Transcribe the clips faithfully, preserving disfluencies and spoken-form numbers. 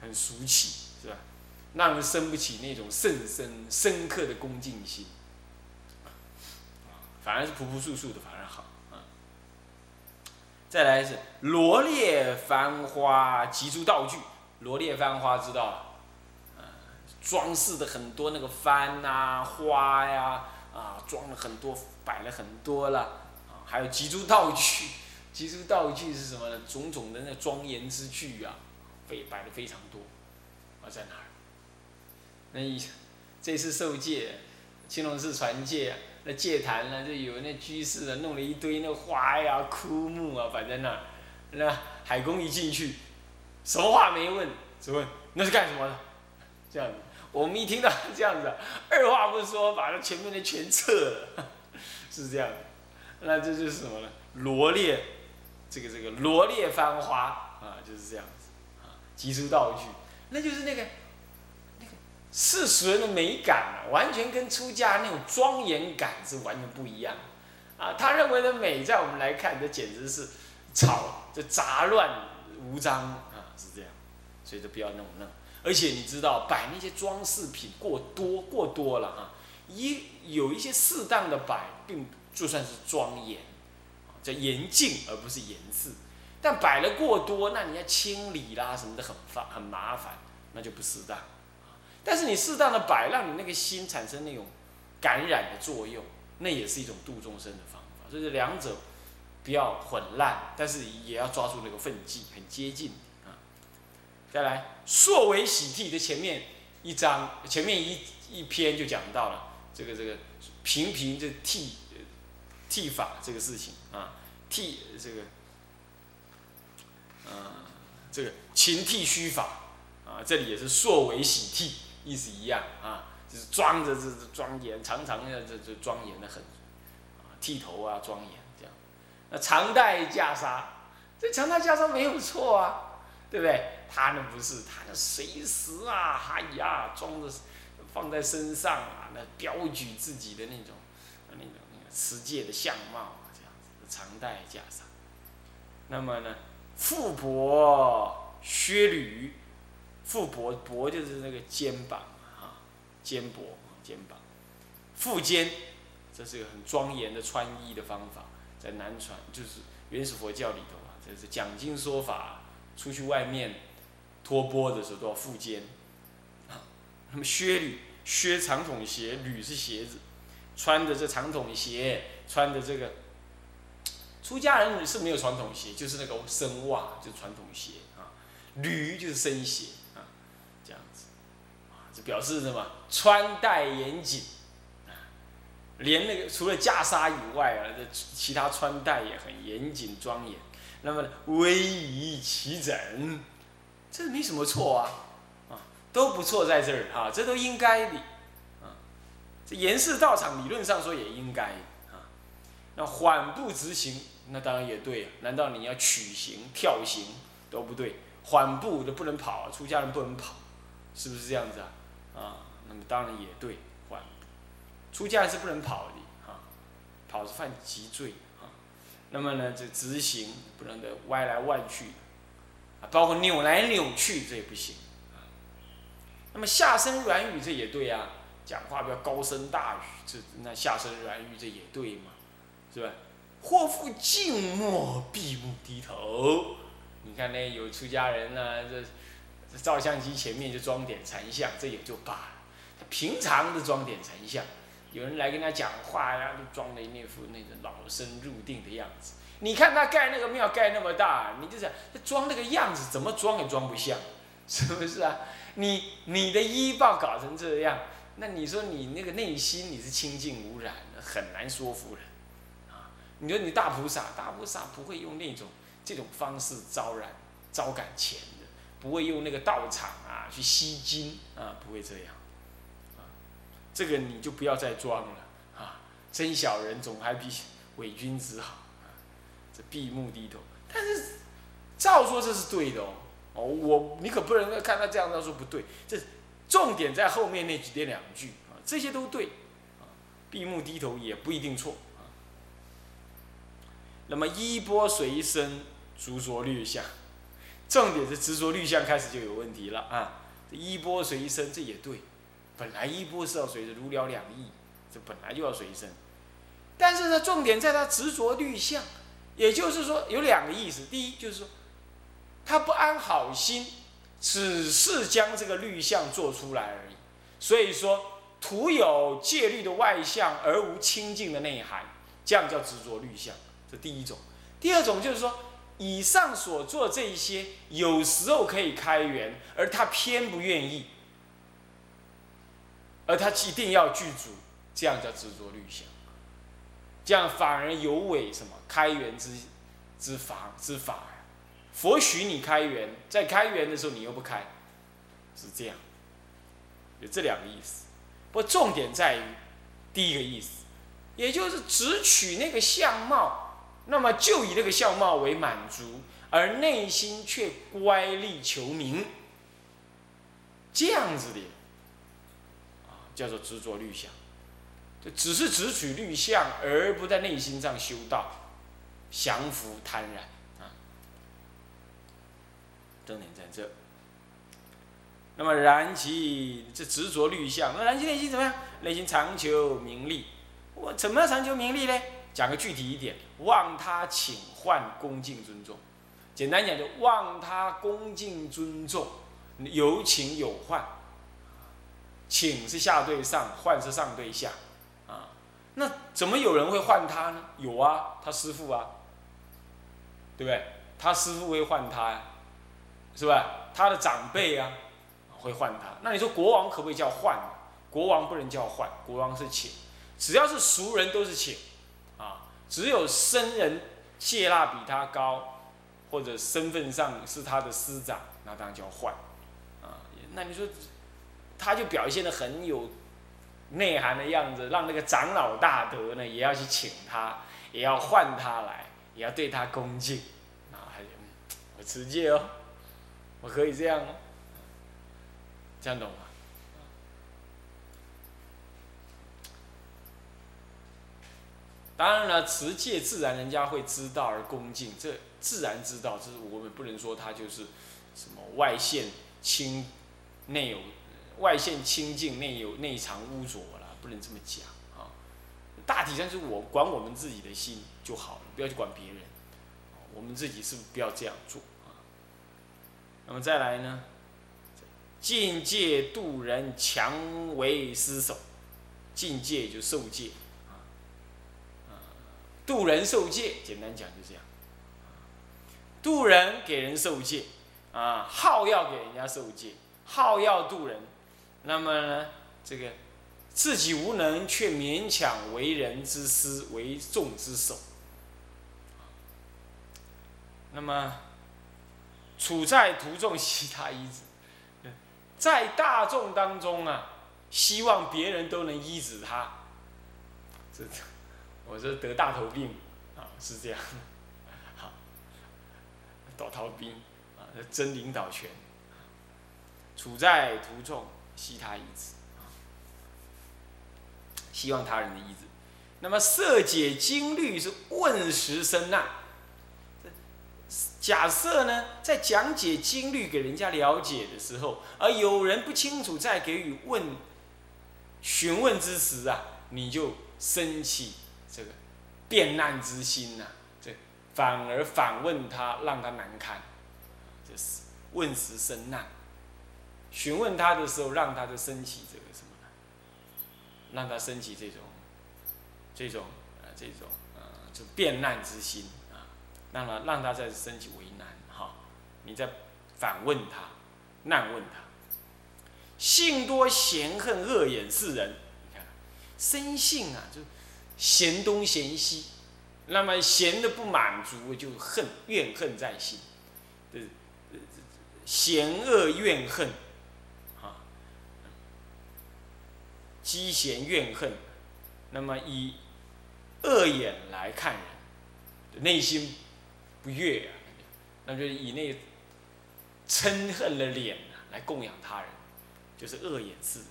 很俗气，是吧？让人生不起那种甚深深刻的恭敬心，反而是朴朴素素的反而好。再来是罗列繁花及诸道具，罗列繁花知道了，装饰的很多那个幡啊、花呀、啊，啊，装了很多，摆了很多了，啊，还有及诸道具，及诸道具是什么呢？种种的那庄严之具啊，被摆的非常多，啊，在哪儿？那这次受戒，青龙寺传戒。那戒坛呢，就有那居士啊，弄了一堆那花呀、枯木啊，摆在那儿。那海公一进去，什么话没问，只问那是干什么的？这样子，我们一听到这样子，二话不说，把那前面的全撤了，是这样的。那这就是什么呢？罗列，这个这个罗列繁花啊，就是这样子啊，集出道具，那就是那个。世俗人的美感、啊、完全跟出家那种庄严感是完全不一样的啊！他认为的美，在我们来看，这简直是吵，这杂乱无章啊，是这样，所以就不要弄弄。而且你知道，摆那些装饰品过多过多了啊，一有一些适当的摆，并就算是庄严，叫严净而不是严饰。但摆了过多，那你要清理啦什么的，很烦很麻烦，那就不适当。但是你适当的摆，让你那个心产生那种感染的作用，那也是一种度众生的方法。所以两者不要混乱，但是也要抓住那个分际，很接近啊。再来，朔为喜涕的前面一章，前面一一篇就讲到了这个这个频频这涕涕法这个事情啊，涕这个，呃，这个勤涕虚法啊，这里也是朔为喜涕。意思一样啊，就是装着这这庄严，常常要这这庄严的很，啊，剃头啊庄严这样。那常戴袈裟，这常戴袈裟没有错啊，对不对？他呢不是，他呢随时啊，哎呀，装着放在身上啊，那标举自己的那种那种那个持戒的相貌啊，这样子常戴袈裟。那么呢，覆钵靴履。覆钵，钵就是那个肩膀啊，肩膊，肩膀，覆肩，这是一个很庄严的穿衣的方法，在南传就是原始佛教里头啊，这是讲经说法，出去外面托钵的时候都要覆肩。那么靴履，靴长筒鞋，履是鞋子，穿着这长筒鞋，穿着这个，出家人是没有传统鞋，就是那个僧袜，就是传统鞋啊，履就是僧鞋。这样子，啊，这表示什么？穿戴严谨，连那个除了袈裟以外啊，这其他穿戴也很严谨庄严。那么威仪齐整，这没什么错啊，啊，都不错在这儿啊，这都应该的，啊，这严氏道场理论上说也应该啊。那缓步直行，那当然也对啊，难道你要曲行、跳行都不对？缓步都不能跑，出家人不能跑。是不是这样子啊？啊，那么当然也对，缓步，出家人是不能跑的啊，跑是犯极罪啊。那么呢，这直行不能得歪来歪去，啊，包括扭来扭去这也不行啊。那么下身软语这也对啊，讲话不要高声大语，这那下身软语这也对嘛，是吧？或复静默，闭目低头。你看呢，有出家人啊，这。照相机前面就装点禅相，这也就罢了。他平常的装点禅相，有人来跟他讲话呀，都装的那副那种老僧入定的样子。你看他盖那个庙盖那么大，你就想他装那个样子，怎么装也装不像，是不是啊？你你的衣报搞成这样，那你说你那个内心你是清净无染的，很难说服人啊。你说你大菩萨，大菩萨不会用那种这种方式招染招感钱。不会用那个道场啊去吸金啊，不会这样，啊，这个你就不要再装了啊！真小人总还比伪君子好啊！这闭目低头，但是照说这是对的哦，哦，我你可不能看他这样，他说不对，这重点在后面那几点两句啊，这些都对，啊，闭目低头也不一定错啊。那么衣钵随身，着着略下。重点是执着律相开始就有问题了啊！一波随一生，这也对，本来一波是要随着如了两意，这本来就要随身。但是呢，重点在他执着律相，也就是说有两个意思：第一就是说，他不安好心，只是将这个律相做出来而已。所以说，徒有戒律的外相，而无清净的内涵，这样叫执着律相。这第一种。第二种就是说，以上所做这一些，有时候可以开源，而他偏不愿意，而他一定要具足，这样叫执着律相。这样反而有违什么开源之之法之法呀？佛许你开源，在开源的时候你又不开，是这样。有这两个意思，不过重点在于第一个意思，也就是只取那个相貌，那么就以那个相貌为满足，而内心却乖戾求名，这样子的，啊，叫做执着律相。就只是只取律相，而不在内心上修道，降伏贪婪啊。重点在这。那么然其这执着律相，那然其内心怎么样？内心常求名利。我怎么常求名利呢？讲个具体一点，望他请唤恭敬尊重。简单讲，就望他恭敬尊重，有请有唤。请是下对上，唤是上对下。那怎么有人会换他呢？有啊，他师父啊，对不对？他师父会换他呀，是吧？他的长辈啊会换他。那你说国王可不可以叫换？国王不能叫换，国王是请。只要是俗人都是请，啊，只有僧人戒腊比他高，或者身份上是他的师长，那当然叫换，啊，那你说他就表现得很有内涵的样子，让那个长老大德呢，也要去请他，也要唤他来，也要对他恭敬。然后他就，我持戒哦，我可以这样哦，这样懂吗？当然了，持戒自然人家会知道而恭敬，这自然知道，这是我们不能说他就是什么外现清内有。外现清净，内有内藏污浊啦，不能这么讲啊。大体上是我管我们自己的心就好了，不要去管别人。我们自己是不要这样做啊。那么再来呢？禁戒度人，强为师首。禁戒就受戒啊，度人受戒，简单讲就这样。度人给人受戒啊，好要给人家受戒，好要度人。那么呢，这个自己无能，却勉强为人之师，为众之首。那么处在途众，习他依止，在大众当中啊，希望别人都能依止他。这我这得大头病啊，是这样。好，大头病啊，真领导权。处在途众，悉他依止，希望他人的依止。那么摄解经律是问时生难。假设呢，在讲解经律给人家了解的时候，而有人不清楚，在给予问询问之时啊，你就生起这个辩难之心呐、啊，这反而反问他，让他难堪，这是问时生难。询问他的时候，让他的升起这个什么呢？让他升起这种、这种、呃、这种、呃，就辩难之心啊，让他让他再升起为难哈。你再反问他，难问他。性多嫌恨恶眼世人，你看生性啊，就嫌东嫌西，那么嫌的不满足，就恨怨恨在心，对，嫌恶怨恨。积嫌怨恨，那么以恶眼来看人，内心不悦啊，那就是以那嗔恨的脸来供养他人，就是恶眼视人。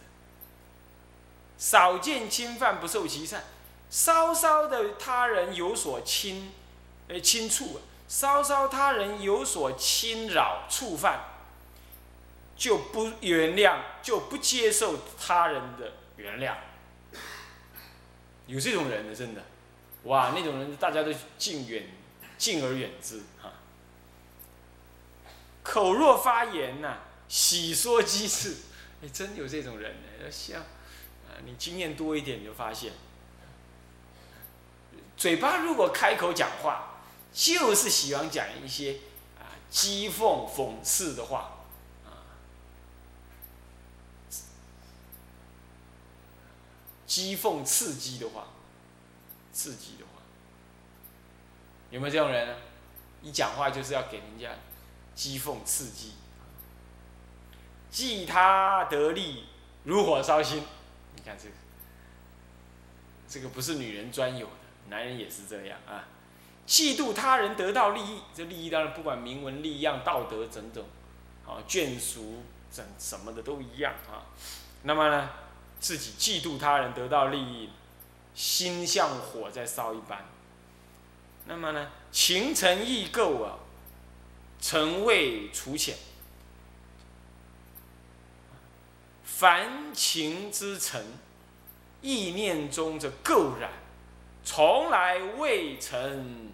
少见侵犯，不受其善，稍稍的他人有所侵，呃侵触、啊，稍稍他人有所侵扰触犯，就不原谅，就不接受他人的原谅。有这种人的，真的，哇，那种人大家都敬远，敬而远之啊。口若发言呐、啊，喜说讥刺，哎，真有这种人呢，像啊，你经验多一点你就发现，嘴巴如果开口讲话。就是喜欢讲一些啊讥讽、讽刺的话，啊，讥讽、刺激的话，刺激的话，有没有这种人呢？一讲话就是要给人家讥讽、刺激，记他得利，如火烧心。你看这个，这个不是女人专有的，男人也是这样啊。嫉妒他人得到利益，这利益当然不管明文利样、道德等等，啊，眷属怎什么的都一样啊。那么呢，自己嫉妒他人得到利益，心像火在烧一般。那么呢，情诚意垢啊，诚未除遣。凡情之诚，意念中的垢染，从来未曾。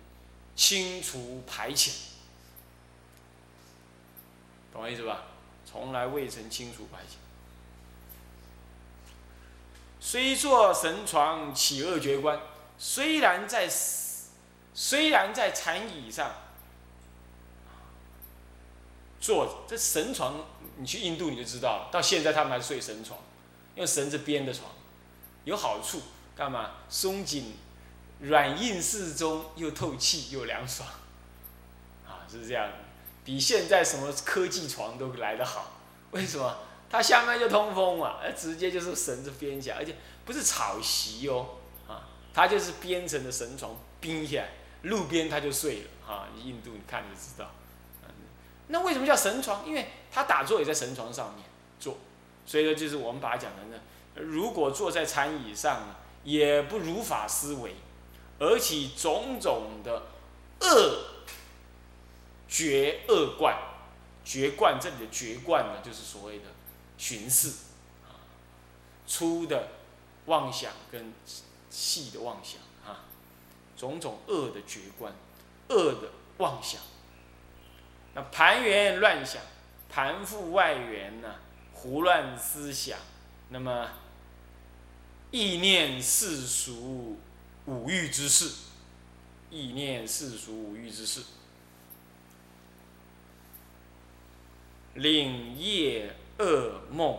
清除排遣，懂我意思吧？从来未曾清除排遣。虽坐神床起恶觉观，虽然在虽然在禅椅上坐着，这神床你去印度你就知道了，到现在他们还睡神床，用绳子编的床，有好处，干嘛？松紧。软硬适中，又透气又凉爽，啊，是这样，比现在什么科技床都来得好。为什么？它下面就通风嘛，直接就是绳子编起来，而且不是草席哦，啊，它就是编成的绳床，编起来，路边它就睡了，啊，印度你看就知道。那为什么叫绳床？因为它打坐也在绳床上面坐，所以说就是我们把它讲成呢，如果坐在禅椅上也不如法思维。而起种种的恶觉恶观，觉观这里的觉观呢，就是所谓的寻视，啊，粗的妄想跟细的妄想啊，种种恶的觉观，恶的妄想。那盘缘乱想，盘复外缘呢，胡乱思想，那么意念世俗。五欲之事，意念世俗五欲之事，令夜噩梦，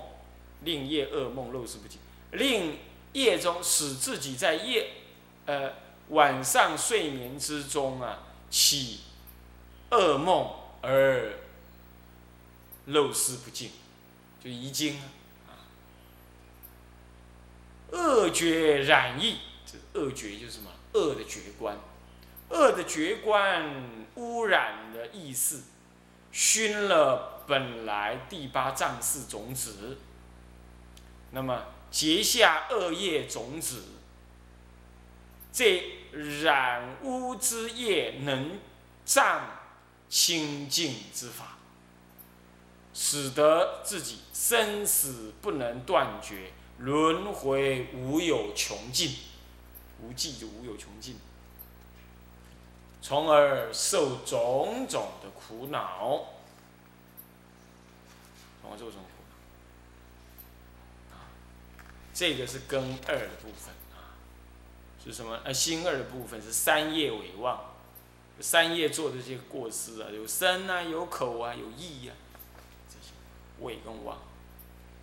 令夜噩梦漏视不及，令夜中使自己在夜，呃晚上睡眠之中啊起噩梦而漏视不尽，就遗精啊，恶觉染疫。恶觉就是什么？恶的觉观，恶的觉观污染的意识，熏了本来第八障识种子，那么结下恶业种子，这染污之业能障清净之法，使得自己生死不能断绝，轮回无有穷尽。无际就无有穷尽，从而受种种的苦恼，从而受种苦恼。这个是根二的部分啊，是什么？呃，心二的部分是三业伪妄，三业做的这些过失啊，有身啊，有口啊，有意啊，这些伪跟妄。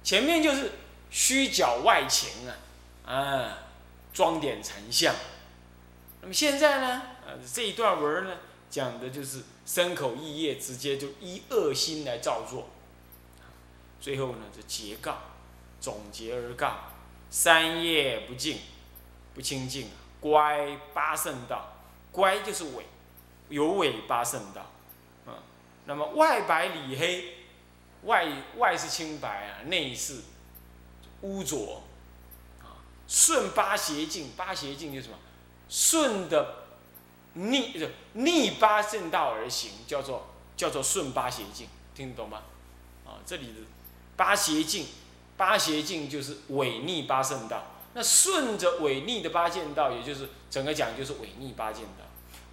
前面就是虚假外情啊，啊。装点禅相，那么现在呢？呃，这一段文呢，讲的就是身口意业直接就依恶心来造作。最后呢，就结告，总结而告：三业不净，不清净，乖八圣道，乖就是伪，有伪八圣道，嗯，那么外白里黑，外外是清白啊，内是污浊。顺八邪境，八邪境就是什么？顺的逆就逆八正道而行，叫做叫做顺八邪径，听得懂吗？啊、哦，这里的八邪径，八邪径就是违逆八正道。那顺着违逆的八正道，也就是整个讲就是违逆八正道，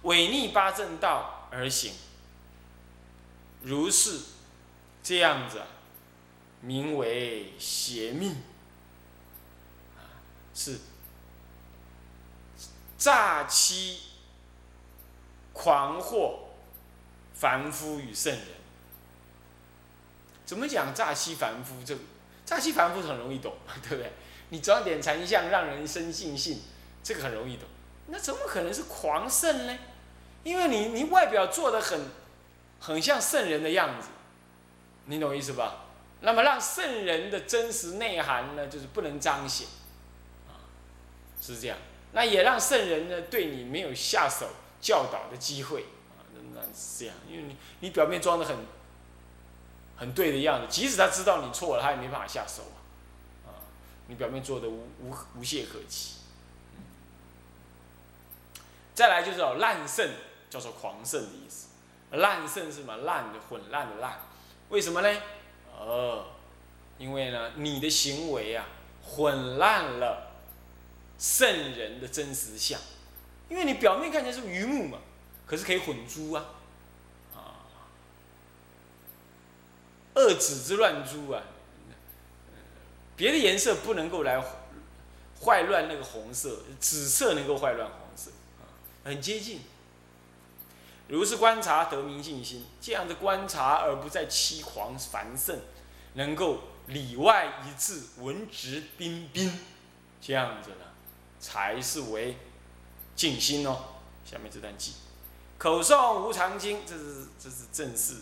违逆八正道而行，如是这样子、啊，名为邪命，是诈欺狂惑凡夫与圣人。怎么讲诈欺凡夫？这诈欺凡夫很容易懂，对不对？你只要点禅相，让人生信心，这个很容易懂。那怎么可能是狂圣呢？因为你你外表做的很很像圣人的样子，你懂意思吧？那么让圣人的真实内涵呢，就是不能彰显，是这样。那也让圣人呢对你没有下手教导的机会，那是这样。因为你你表面装的很很对的样子，即使他知道你错了，他也没办法下手啊。你表面做的 无, 无, 无懈可击。再来就是哦，滥圣叫做狂圣的意思。滥圣是什么？烂的、混乱的烂。为什么呢？哦，因为呢，你的行为啊，混乱了圣人的真实相。因为你表面看起来是鱼目嘛，可是可以混珠啊，啊，二指之乱珠啊。别的颜色不能够来坏乱那个红色，紫色能够坏乱红色，很接近。如是观察得明净心，这样的观察而不再欺狂凡圣，能够里外一致，文质彬彬，这样子呢，才是为净心哦。下面这段记，口诵无常经，这是这是正事。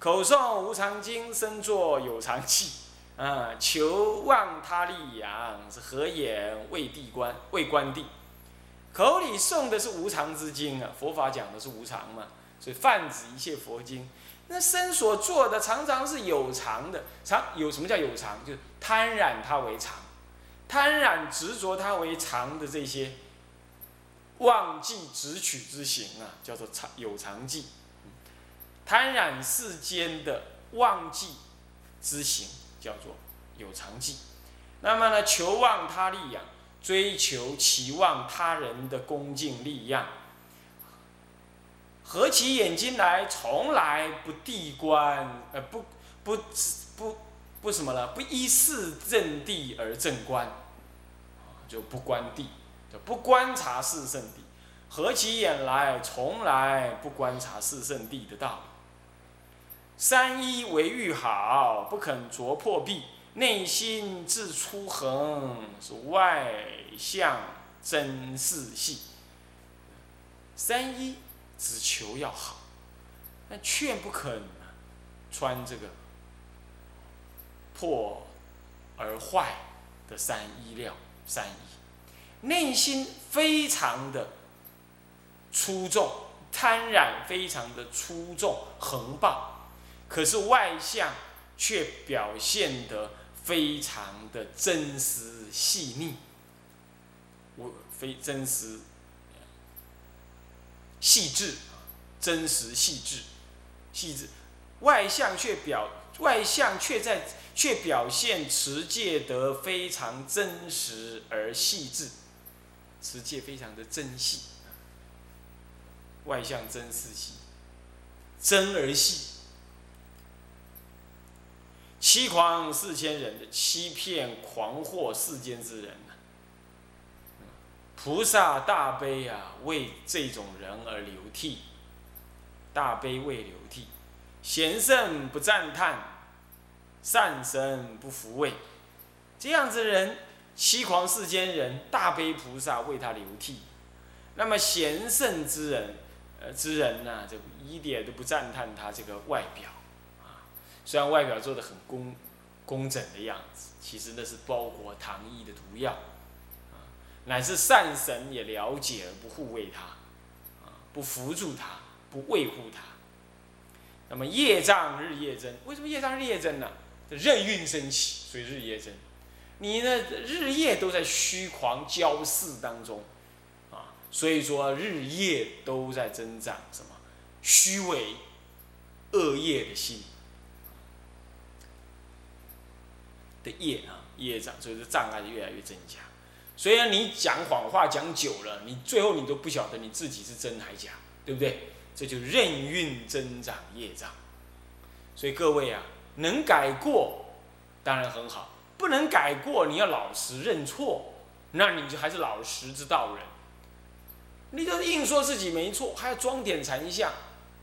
口诵无常经，身作有常气。啊、嗯，求望他利养，是合眼未地观，未观地。口里诵的是无常之经啊，佛法讲的是无常嘛，所以泛指一切佛经。那身所做的常常是有常的，常有什么叫有常？就是贪染它为常，贪染执着它为常的这些忘记执取之行啊，叫做有常记。贪染世间的忘记之行，叫做有常记。那么呢，求望他利养，追求期望他人的恭敬利养。合起眼睛来，从来不地观，呃，不不不不什么了，不依事正地而正观，就不观地，就不观察事正地。合起眼来，从来不观察四圣谛的道理。三一为欲好，不肯着破壁，内心自出恒，是外向真是系。三一只求要好，但却不肯穿这个破而坏的三衣料。三一内心非常的出众，贪染非常的出众横暴，可是外向却表现得非常的真实细腻，我非真实细致，真实细致，细致外向却表外向却在却表现持戒得非常真实而细致，持戒非常的真细。外向真是系，真而系。欺狂世间人的欺骗狂惑世间之人、啊、菩萨大悲啊，为这种人而流涕，大悲为流涕。贤圣不赞叹，善神不抚慰，这样子的人，欺狂世间人，大悲菩萨为他流涕。那么贤圣之人。之人呢、啊，这一点都不赞叹他这个外表，啊，虽然外表做得很工工整的样子，其实那是包裹糖衣的毒药，啊，乃至善神也了解而不护卫他，啊，不扶助他，不维护他。那么业障日夜增，为什么业障日夜增呢？任运升起，所以日夜增。你呢，日夜都在虚狂骄肆当中，啊，所以说日夜都在增长什么虚伪恶业的心的业啊，业障，所以这障碍就越来越增加。所以你讲谎话讲久了，你最后你都不晓得你自己是真还假，对不对？这就任运增长业障。所以各位啊，能改过当然很好，不能改过你要老实认错，那你就还是老实之道人，你就硬说自己没错，还要装点残像，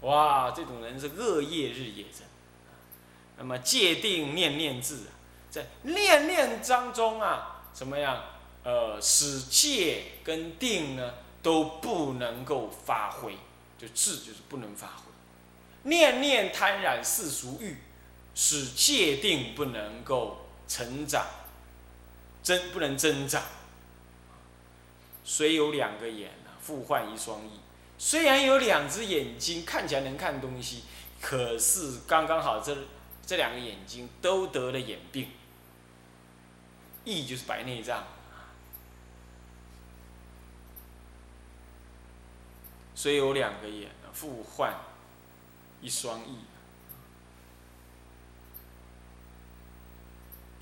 哇，这种人是恶业日夜增。那么戒定念念字啊，在念念当中啊，怎么样？呃，使戒跟定呢都不能够发挥，就智就是不能发挥。念念贪染世俗欲，使戒定不能够成长，增不能增长。虽有两个眼啊，复患一双翼。虽然有两只眼睛，看起来能看东西，可是刚刚好这这两个眼睛都得了眼病。翼就是白内障。虽有两个眼啊，复患一双翼，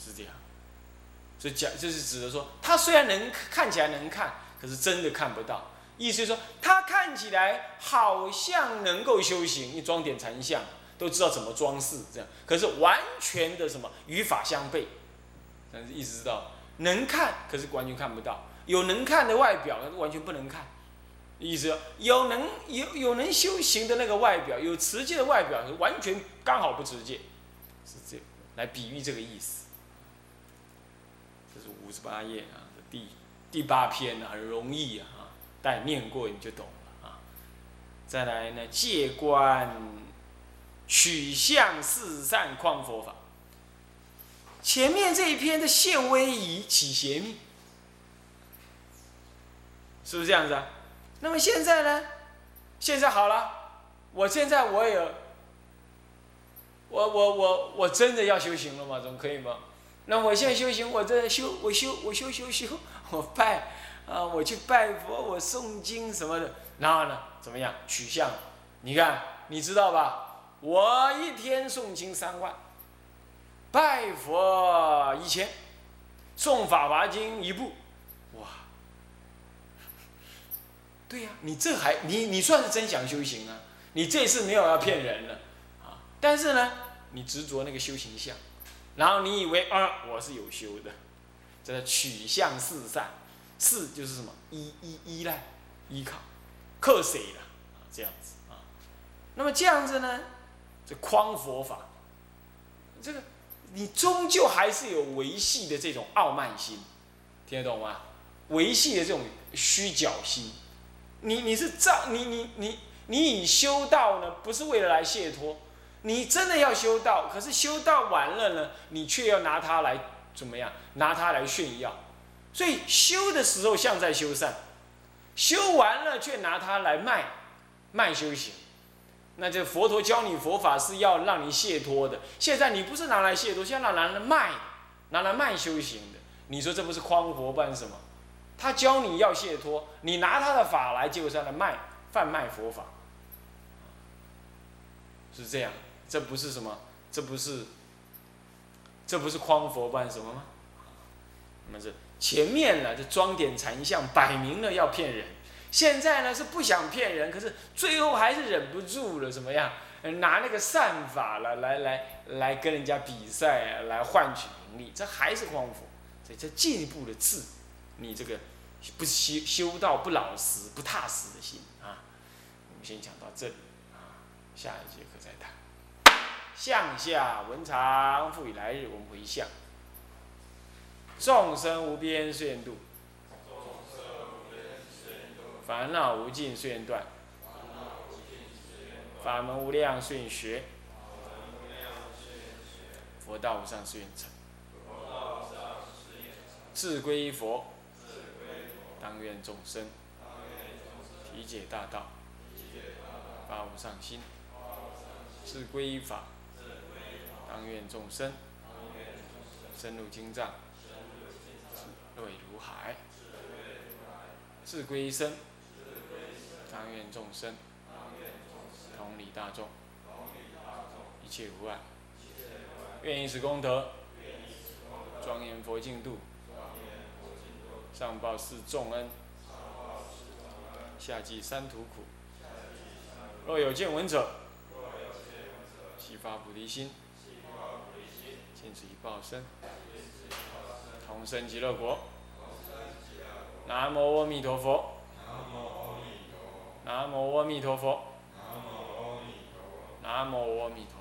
是这样。所以讲就是指的说，他虽然能看起来能看，可是真的看不到。意思是说，他看起来好像能够修行，一装点禅相，都知道怎么装饰这样，可是完全的什么与法相悖。但是意思知道，能看可是完全看不到，有能看的外表，完全不能看。意思有能有有能修行的那个外表，有持戒的外表，完全刚好不持戒，是这样来比喻这个意思。这是五十八页啊，第第八篇啊，很容易啊，但念过你就懂了啊。再来呢，戒观取向四善况佛法。前面这一篇的现威仪起邪命，是不是这样子啊？那么现在呢？现在好了，我现在我也，我我我我真的要修行了嘛，总可以吗？那我现在修行，我这修，我修，我修修修，我拜啊，我去拜佛，我诵经什么的，然后呢，怎么样？取向，你看，你知道吧？我一天诵经三万，拜佛一千，诵法华经一部，哇！对呀、啊，你这还你你算是真想修行啊！你这次没有要骗人了啊！但是呢，你执着那个修行相，然后你以为啊我是有修的，这叫取向四善，四就是什么依依依赖、依靠、克谁了这样子啊。那么这样子呢，这匡佛法，这个你终究还是有维系的这种傲慢心，听得懂吗？维系的这种虚矫心。你你是造你你你你以修道呢，不是为了来解脱，你真的要修道，可是修道完了呢，你却要拿它来怎么样？拿它来炫耀，所以修的时候像在修善，修完了却拿它来卖卖修行。那这佛陀教你佛法是要让你解脱的，现在你不是拿来解脱，现在拿来卖，拿来卖修行的，你说这不是诳惑办什么？他教你要解脱，你拿他的法来，结果是来卖贩卖佛法，是这样。这不是什么？这不是，这不是诳佛办什么吗？那么这前面呢，这装点禅相，摆明了要骗人。现在呢是不想骗人，可是最后还是忍不住了，怎么样？拿那个善法了来来来跟人家比赛，来换取名利，这还是诳佛。所以这进一步的治你这个不修修道不老实不踏实的心啊。我们先讲到这里啊，下一节课再谈。向下文长复以来日，我们回向。众生无边誓愿度，烦恼无尽誓愿断，法门无量誓愿学，佛道无上誓愿成。自归佛，当愿众生体解大道，发无上心；自归法，当愿众生深入经藏，智慧如海；自归身，当愿众生同理大众，一切无碍，愿以此功德庄严佛净土，上报四重恩，下济三途苦。若有见闻者，悉发菩提心，尽此一报身，同生极乐国。南无阿弥陀佛。南无阿弥陀佛。南无阿弥陀佛。南无阿弥陀佛。